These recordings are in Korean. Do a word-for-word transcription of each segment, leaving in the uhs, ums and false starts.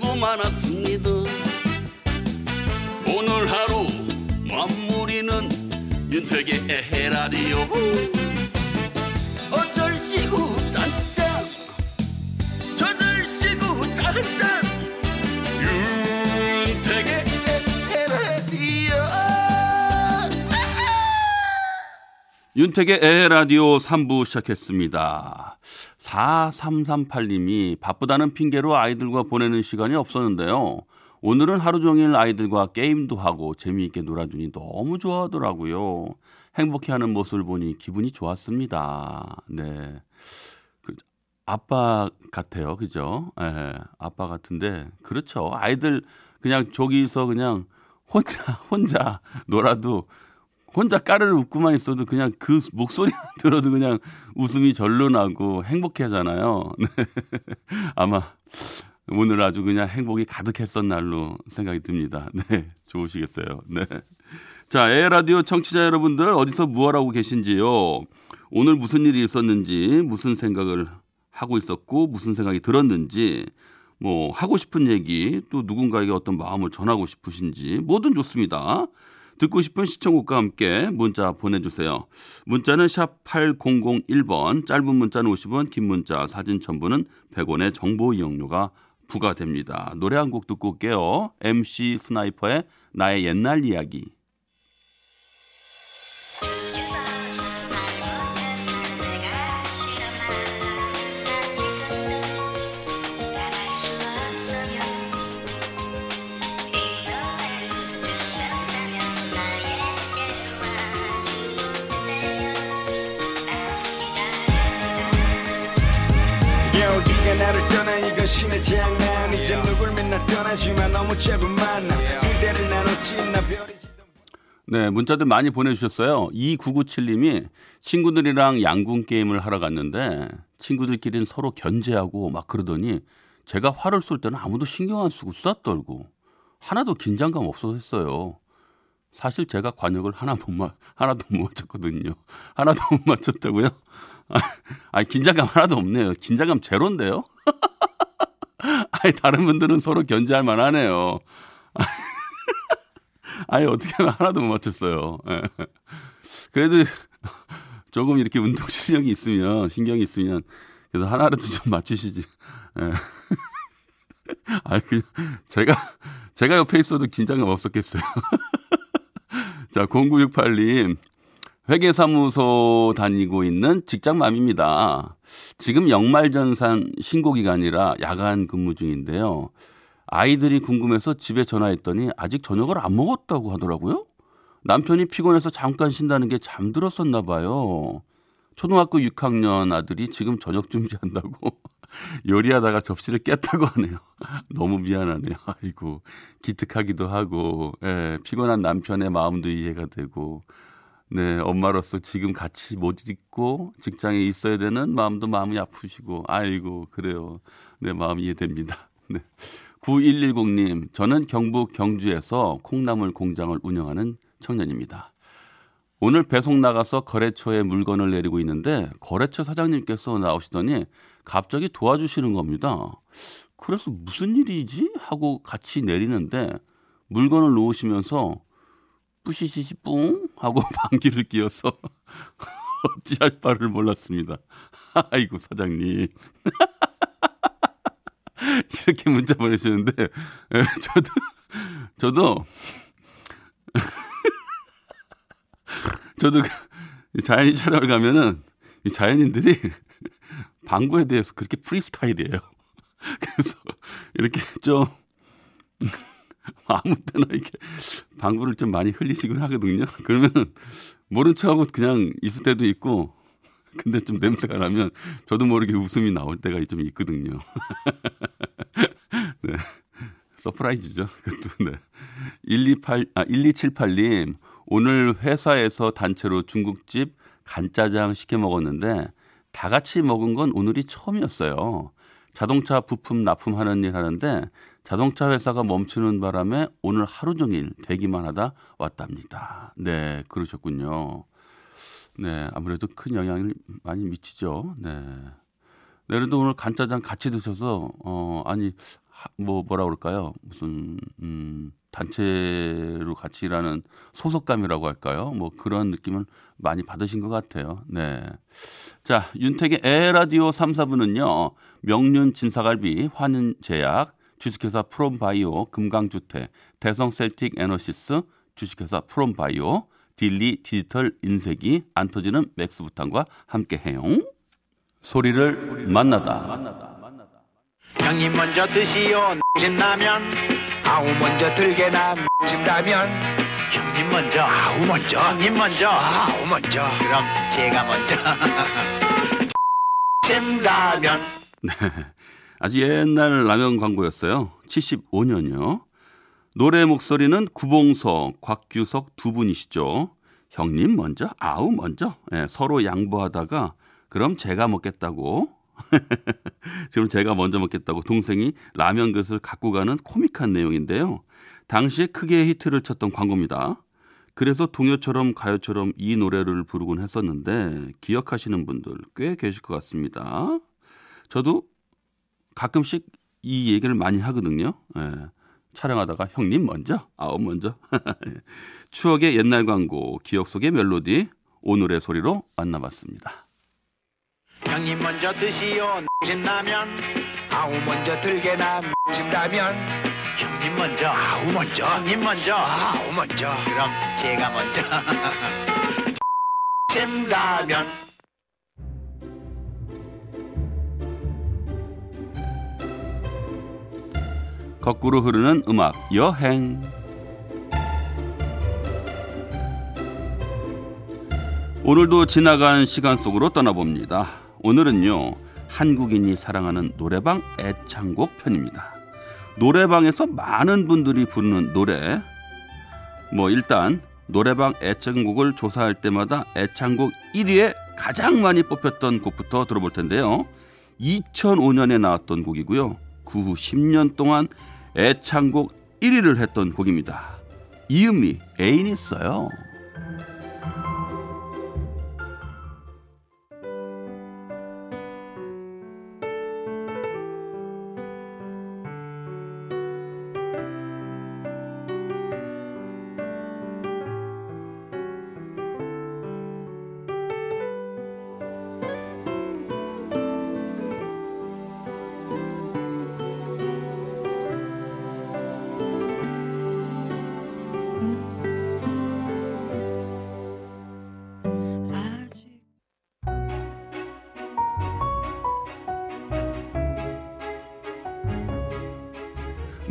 수고 많았습니다. 오늘 하루 마무리는 윤택의 에헤라디오. 어쩔시구 짠짠 저들시구 짠짠 윤택의 에헤라디오. 윤택의 에헤라디오 삼 부 시작했습니다. 사삼삼팔 님이 바쁘다는 핑계로 아이들과 보내는 시간이 없었는데요. 오늘은 하루 종일 아이들과 게임도 하고 재미있게 놀아주니 너무 좋아하더라고요. 행복해하는 모습을 보니 기분이 좋았습니다. 네, 그 아빠 같아요, 그죠? 네, 아빠 같은데 그렇죠. 아이들 그냥 저기서 그냥 혼자 혼자 놀아도 혼자 까르르 웃고만 있어도 그냥 그 목소리 들어도 그냥 웃음이 절로 나고 행복해하잖아요. 네. 아마 오늘 아주 그냥 행복이 가득했던 날로 생각이 듭니다. 네, 좋으시겠어요. 네. 자, 에헤라디오 청취자 여러분들 어디서 무얼 하고 계신지요? 오늘 무슨 일이 있었는지, 무슨 생각을 하고 있었고, 무슨 생각이 들었는지, 뭐 하고 싶은 얘기, 또 누군가에게 어떤 마음을 전하고 싶으신지 뭐든 좋습니다. 듣고 싶은 시청곡과 함께 문자 보내주세요. 문자는 샵 팔공공일 번, 짧은 문자는 오십 원, 긴 문자, 사진 첨부는 백 원의 정보 이용료가 부과됩니다. 노래 한 곡 듣고 올게요. 엠씨 스나이퍼의 나의 옛날 이야기. 여기가 나를 떠나 이건 신의 장난. 이제 누굴 맨날 떠나지만 너무 짧은 만남. 그대를 난 어찌 나 별이지도. 네, 문자들 많이 보내주셨어요. 이구구칠 님이 친구들이랑 양궁 게임을 하러 갔는데 친구들끼리는 서로 견제하고 막 그러더니 제가 화를 쏠 때는 아무도 신경 안 쓰고 수다 떨고 하나도 긴장감 없어서 했어요. 사실 제가 관역을 하나 못 마, 하나도 못 맞췄거든요. 하나도 못 맞췄다고요? 아니, 긴장감 하나도 없네요. 긴장감 제로인데요? 아니, 다른 분들은 서로 견제할 만하네요. 아니, 어떻게 하면 하나도 못 맞췄어요. 그래도 조금 이렇게 운동신경이 있으면, 신경이 있으면, 그래서 하나라도 좀 맞추시지. 아니, 그냥 제가, 제가 옆에 있어도 긴장감 없었겠어요. 자, 공구육팔 님. 회계사무소 다니고 있는 직장맘입니다. 지금 연말전산 신고기간이라 야간 근무 중인데요. 아이들이 궁금해서 집에 전화했더니 아직 저녁을 안 먹었다고 하더라고요. 남편이 피곤해서 잠깐 쉰다는 게 잠들었었나 봐요. 초등학교 육 학년 아들이 지금 저녁 준비한다고 요리하다가 접시를 깼다고 하네요. 너무 미안하네요. 아이고, 기특하기도 하고, 예, 피곤한 남편의 마음도 이해가 되고, 네, 엄마로서 지금 같이 못 있고 직장에 있어야 되는 마음도 마음이 아프시고, 아이고, 그래요. 네, 마음이 이해됩니다. 네. 구일일공 님, 저는 경북 경주에서 콩나물 공장을 운영하는 청년입니다. 오늘 배송 나가서 거래처에 물건을 내리고 있는데 거래처 사장님께서 나오시더니 갑자기 도와주시는 겁니다. 그래서 무슨 일이지? 하고 같이 내리는데 물건을 놓으시면서 뿌시시시뿡 하고 방귀를 뀌어서 어찌할 바를 몰랐습니다. 아이고, 사장님. 이렇게 문자 보내주셨는데 저도 저도 저도 자연인 촬영을 가면은 이 자연인들이 방구에 대해서 그렇게 프리스타일이에요. 그래서 이렇게 좀 아무 때나 이렇게 방구를 좀 많이 흘리시곤 하거든요. 그러면 모른 척하고 그냥 있을 때도 있고, 근데 좀 냄새가 나면 저도 모르게 웃음이 나올 때가 좀 있거든요. 네. 서프라이즈죠. 그것도. 네. 일이팔, 아, 일이칠팔 님, 오늘 회사에서 단체로 중국집 간짜장 시켜 먹었는데 다 같이 먹은 건 오늘이 처음이었어요. 자동차 부품 납품하는 일 하는데 자동차 회사가 멈추는 바람에 오늘 하루 종일 대기만 하다 왔답니다. 네, 그러셨군요. 네, 아무래도 큰 영향을 많이 미치죠. 네. 그래도 오늘 간짜장 같이 드셔서, 어, 아니, 뭐 뭐라 그럴까요? 무슨 음, 단체로 같이 일하는 소속감이라고 할까요? 뭐 그런 느낌을 많이 받으신 것 같아요. 네. 자, 윤택의 에헤라디오 삼, 사 부는요. 명륜 진사갈비, 환인제약, 주식회사 프롬바이오, 금강주택, 대성셀틱 에너시스, 주식회사 프롬바이오, 딜리 디지털 인쇄기, 안 터지는 맥스부탄과 함께해요. 소리를 만나다. 형님 먼저 드시오 X라면 아우 먼저 들게나 X라면 형님 먼저 아우 먼저 형님 먼저 아우 먼저 그럼 제가 먼저 X라면. 네, 아주 옛날 라면 광고였어요. 칠십오 년이요. 노래 목소리는 구봉서, 곽규석 두 분이시죠. 형님 먼저 아우 먼저. 네, 서로 양보하다가 그럼 제가 먹겠다고 지금 제가 먼저 먹겠다고 동생이 라면 그릇을 갖고 가는 코믹한 내용인데요. 당시에 크게 히트를 쳤던 광고입니다. 그래서 동요처럼 가요처럼 이 노래를 부르곤 했었는데 기억하시는 분들 꽤 계실 것 같습니다. 저도 가끔씩 이 얘기를 많이 하거든요. 예, 촬영하다가 형님 먼저, 아우 먼저. 추억의 옛날 광고, 기억 속의 멜로디, 오늘의 소리로 만나봤습니다. 형님 먼저 드시오 X라면 아우 먼저 들게나 X라면 형님 먼저 아우 먼저 형님 먼저 아우 먼저 그럼 제가 먼저 X라면. 거꾸로 흐르는 음악 여행. 오늘도 지나간 시간 속으로 떠나봅니다. 오늘은요, 한국인이 사랑하는 노래방 애창곡 편입니다. 노래방에서 많은 분들이 부르는 노래. 뭐 일단 노래방 애창곡을 조사할 때마다 애창곡 일 위에 가장 많이 뽑혔던 곡부터 들어볼 텐데요. 이천오 년에 나왔던 곡이고요. 그 후 십 년 동안 애창곡 일 위를 했던 곡입니다. 이은미, 애인 있어요.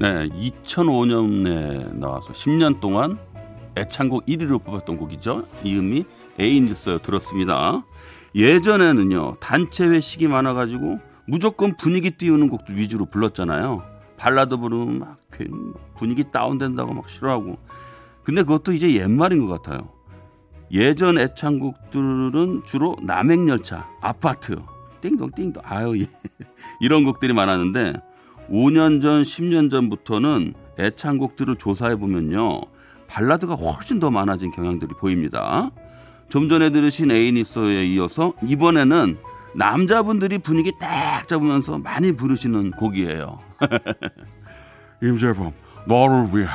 네, 이천오 년에 나와서 십 년 동안 애창곡 일 위로 뽑았던 곡이죠. 이은미, 애인 있어요. 들었습니다. 예전에는요, 단체 회식이 많아가지고 무조건 분위기 띄우는 곡도 위주로 불렀잖아요. 발라드 부르면 막 분위기 다운된다고 막 싫어하고. 근데 그것도 이제 옛말인 것 같아요. 예전 애창곡들은 주로 남행열차, 아파트, 띵동띵동, 아유, 예. 이런 곡들이 많았는데 오 년 전, 십 년 전부터는 애창곡들을 조사해보면요. 발라드가 훨씬 더 많아진 경향들이 보입니다. 좀 전에 들으신 애인 있어요에 이어서 이번에는 남자분들이 분위기 딱 잡으면서 많이 부르시는 곡이에요. 임재범, 너를 위해.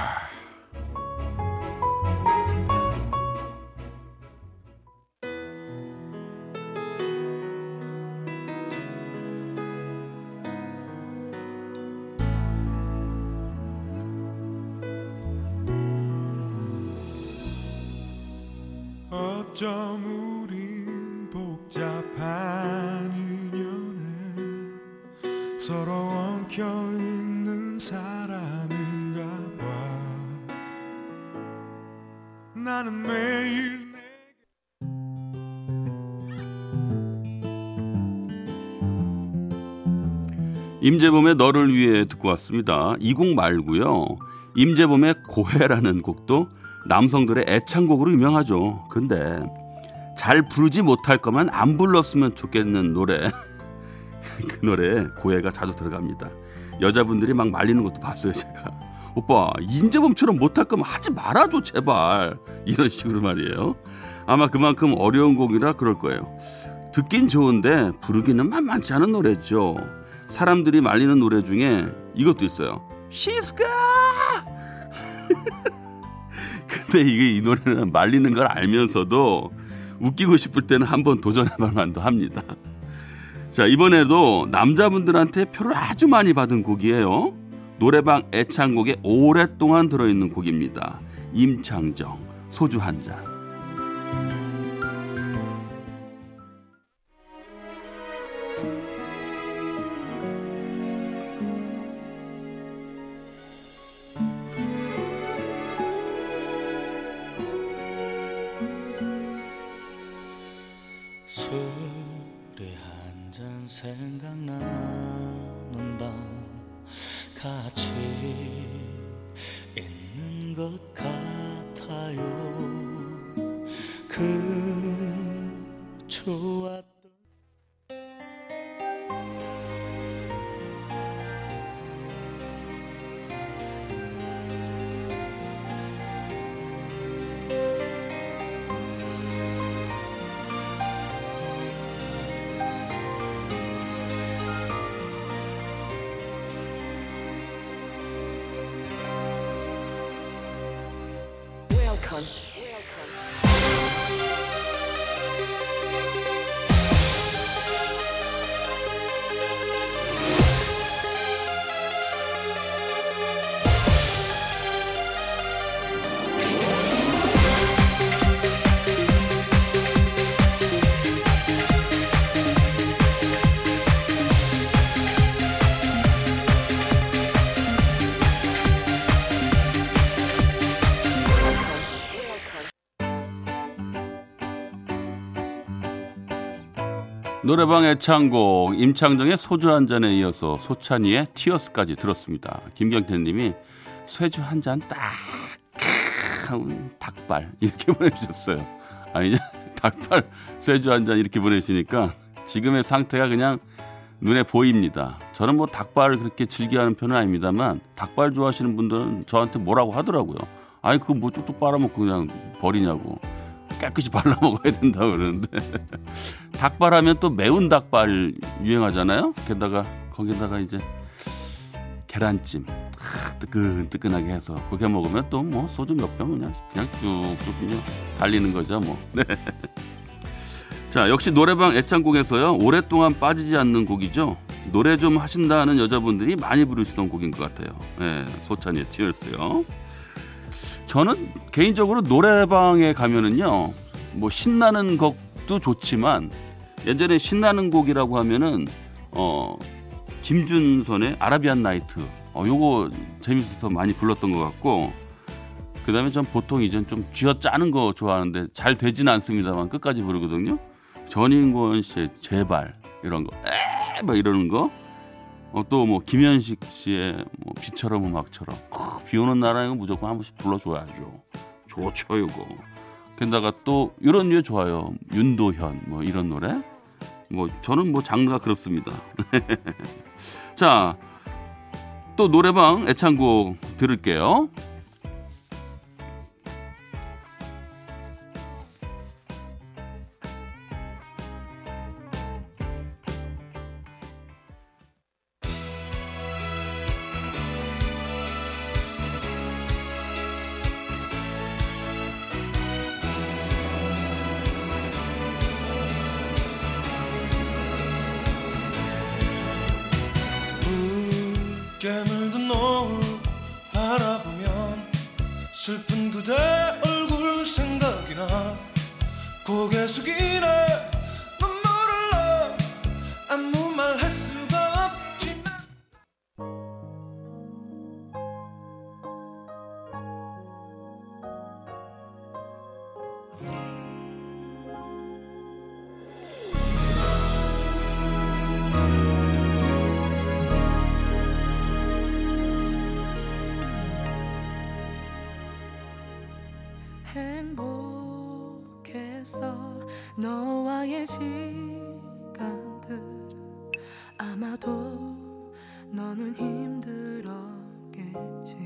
어쩜 우린 복잡한 인연에 서로 엉켜있는 사람인가 봐. 나는 매일 내게 임재범의 너를 위해 듣고 왔습니다. 이 곡 말고요, 임재범의 고해라는 곡도 남성들의 애창곡으로 유명하죠. 근데 잘 부르지 못할 거면 안 불렀으면 좋겠는 노래. 그 노래에 고해가 자주 들어갑니다. 여자분들이 막 말리는 것도 봤어요, 제가. 오빠, 임재범처럼 못할 거면 하지 말아줘, 제발. 이런 식으로 말이에요. 아마 그만큼 어려운 곡이라 그럴 거예요. 듣긴 좋은데 부르기는 만만치 않은 노래죠. 사람들이 말리는 노래 중에 이것도 있어요. 시스카. 근데 이게 이 노래는 말리는 걸 알면서도 웃기고 싶을 때는 한번 도전해볼 만도 합니다. 자, 이번에도 남자분들한테 표를 아주 많이 받은 곡이에요. 노래방 애창곡에 오랫동안 들어있는 곡입니다. 임창정, 소주 한 잔. 술이 한 잔 생각나는 밤 같이 있는 것 같아요. 그 좋았던 노래방 애창곡 임창정의 소주 한 잔에 이어서 소찬이의 티어스까지 들었습니다. 김경태님이 쇠주 한 잔 딱 하고 닭발 이렇게 보내주셨어요. 아니 닭발 쇠주 한 잔 이렇게 보내시니까 지금의 상태가 그냥 눈에 보입니다. 저는 뭐 닭발을 그렇게 즐겨하는 편은 아닙니다만 닭발 좋아하시는 분들은 저한테 뭐라고 하더라고요. 아니 그거 뭐 쪽쪽 빨아먹고 그냥 버리냐고. 깨끗이 발라 먹어야 된다고 그러는데 닭발하면 또 매운 닭발 유행하잖아요. 게다가 거기다가 이제 계란찜 크, 뜨끈뜨끈하게 해서 그렇게 먹으면 또 뭐 소주 몇 병 그냥 그냥 쭉쭉 그냥 달리는 거죠 뭐. 네. 자, 역시 노래방 애창곡에서요 오랫동안 빠지지 않는 곡이죠. 노래 좀 하신다는 여자분들이 많이 부르시던 곡인 것 같아요. 네, 소찬이의 티어스요. 저는 개인적으로 노래방에 가면은요, 뭐 신나는 곡도 좋지만 예전에 신나는 곡이라고 하면은 어 김준선의 아라비안 나이트, 어 요거 재밌어서 많이 불렀던 것 같고, 그다음에 전 보통 이젠 좀 쥐어짜는 거 좋아하는데 잘 되지는 않습니다만 끝까지 부르거든요. 전인권 씨의 제발 이런 거, 에이 막 이러는 거. 어, 또 뭐 김현식 씨의 뭐 비처럼 음악처럼 크, 비 오는 날은 이거 무조건 한 번씩 불러줘야죠. 좋죠 이거. 게다가 또 이런 게 좋아요. 윤도현 뭐 이런 노래. 뭐 저는 뭐 장르가 그렇습니다. 자, 또 노래방 애창곡 들을게요. 슬픈 그대 얼굴 생각이 나 고개 숙이네 눈물을 나 아무 말 할 수가 없지만 너와의 시간들 아마도 너는 힘들었겠지.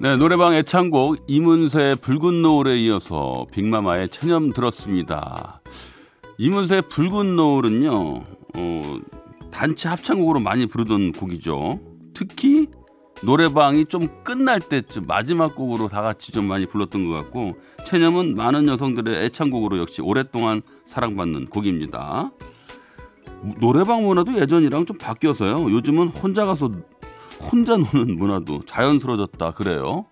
네, 노래방 애창곡 이문세의 붉은 노을에 이어서 빅마마의 체념 들었습니다. 이문세의 붉은 노을은요, 어, 단체 합창곡으로 많이 부르던 곡이죠. 특히 노래방이 좀 끝날 때쯤 마지막 곡으로 다 같이 좀 많이 불렀던 것 같고, 체념은 많은 여성들의 애창곡으로 역시 오랫동안 사랑받는 곡입니다. 노래방 문화도 예전이랑 좀 바뀌어서요. 요즘은 혼자 가서 혼자 노는 문화도 자연스러워졌다 그래요.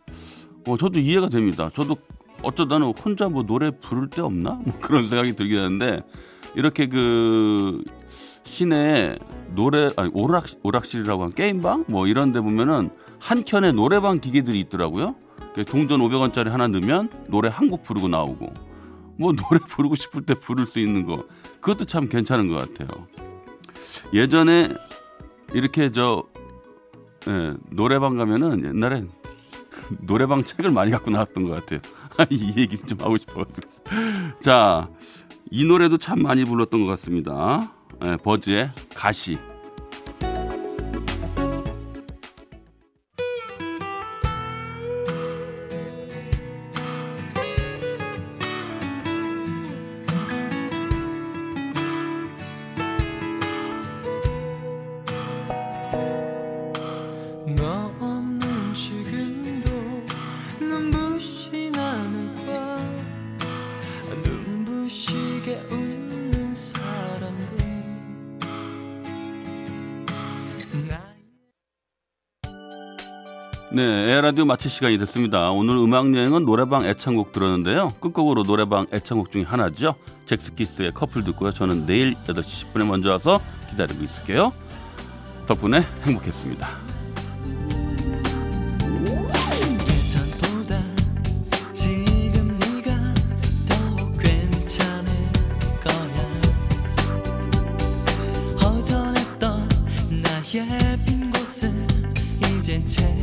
어, 저도 이해가 됩니다. 저도 어쩌다는 혼자 뭐 노래 부를 데 없나? 뭐 그런 생각이 들긴 하는데, 이렇게 그 시내에 노래 아니 오락 오락실이라고 하는 게임방 뭐 이런 데 보면은 한 켠에 노래방 기계들이 있더라고요. 동전 오백 원짜리 하나 넣으면 노래 한 곡 부르고 나오고, 뭐 노래 부르고 싶을 때 부를 수 있는 거, 그것도 참 괜찮은 것 같아요. 예전에 이렇게 저 예, 노래방 가면은 옛날에 노래방 책을 많이 갖고 나왔던 것 같아요. 이 얘기 좀 하고 싶어가지고. 자, 이 노래도 참 많이 불렀던 것 같습니다. 예, 버즈의 가시. 네, 에헤라디오 마칠 시간이 됐습니다. 오늘 음악여행은 노래방 애창곡 들었는데요. 끝곡으로 노래방 애창곡 중에 하나죠. 잭스키스의 커플 듣고요. 저는 내일 여덟 시 십 분에 먼저 와서 기다리고 있을게요. 덕분에 행복했습니다. 젠체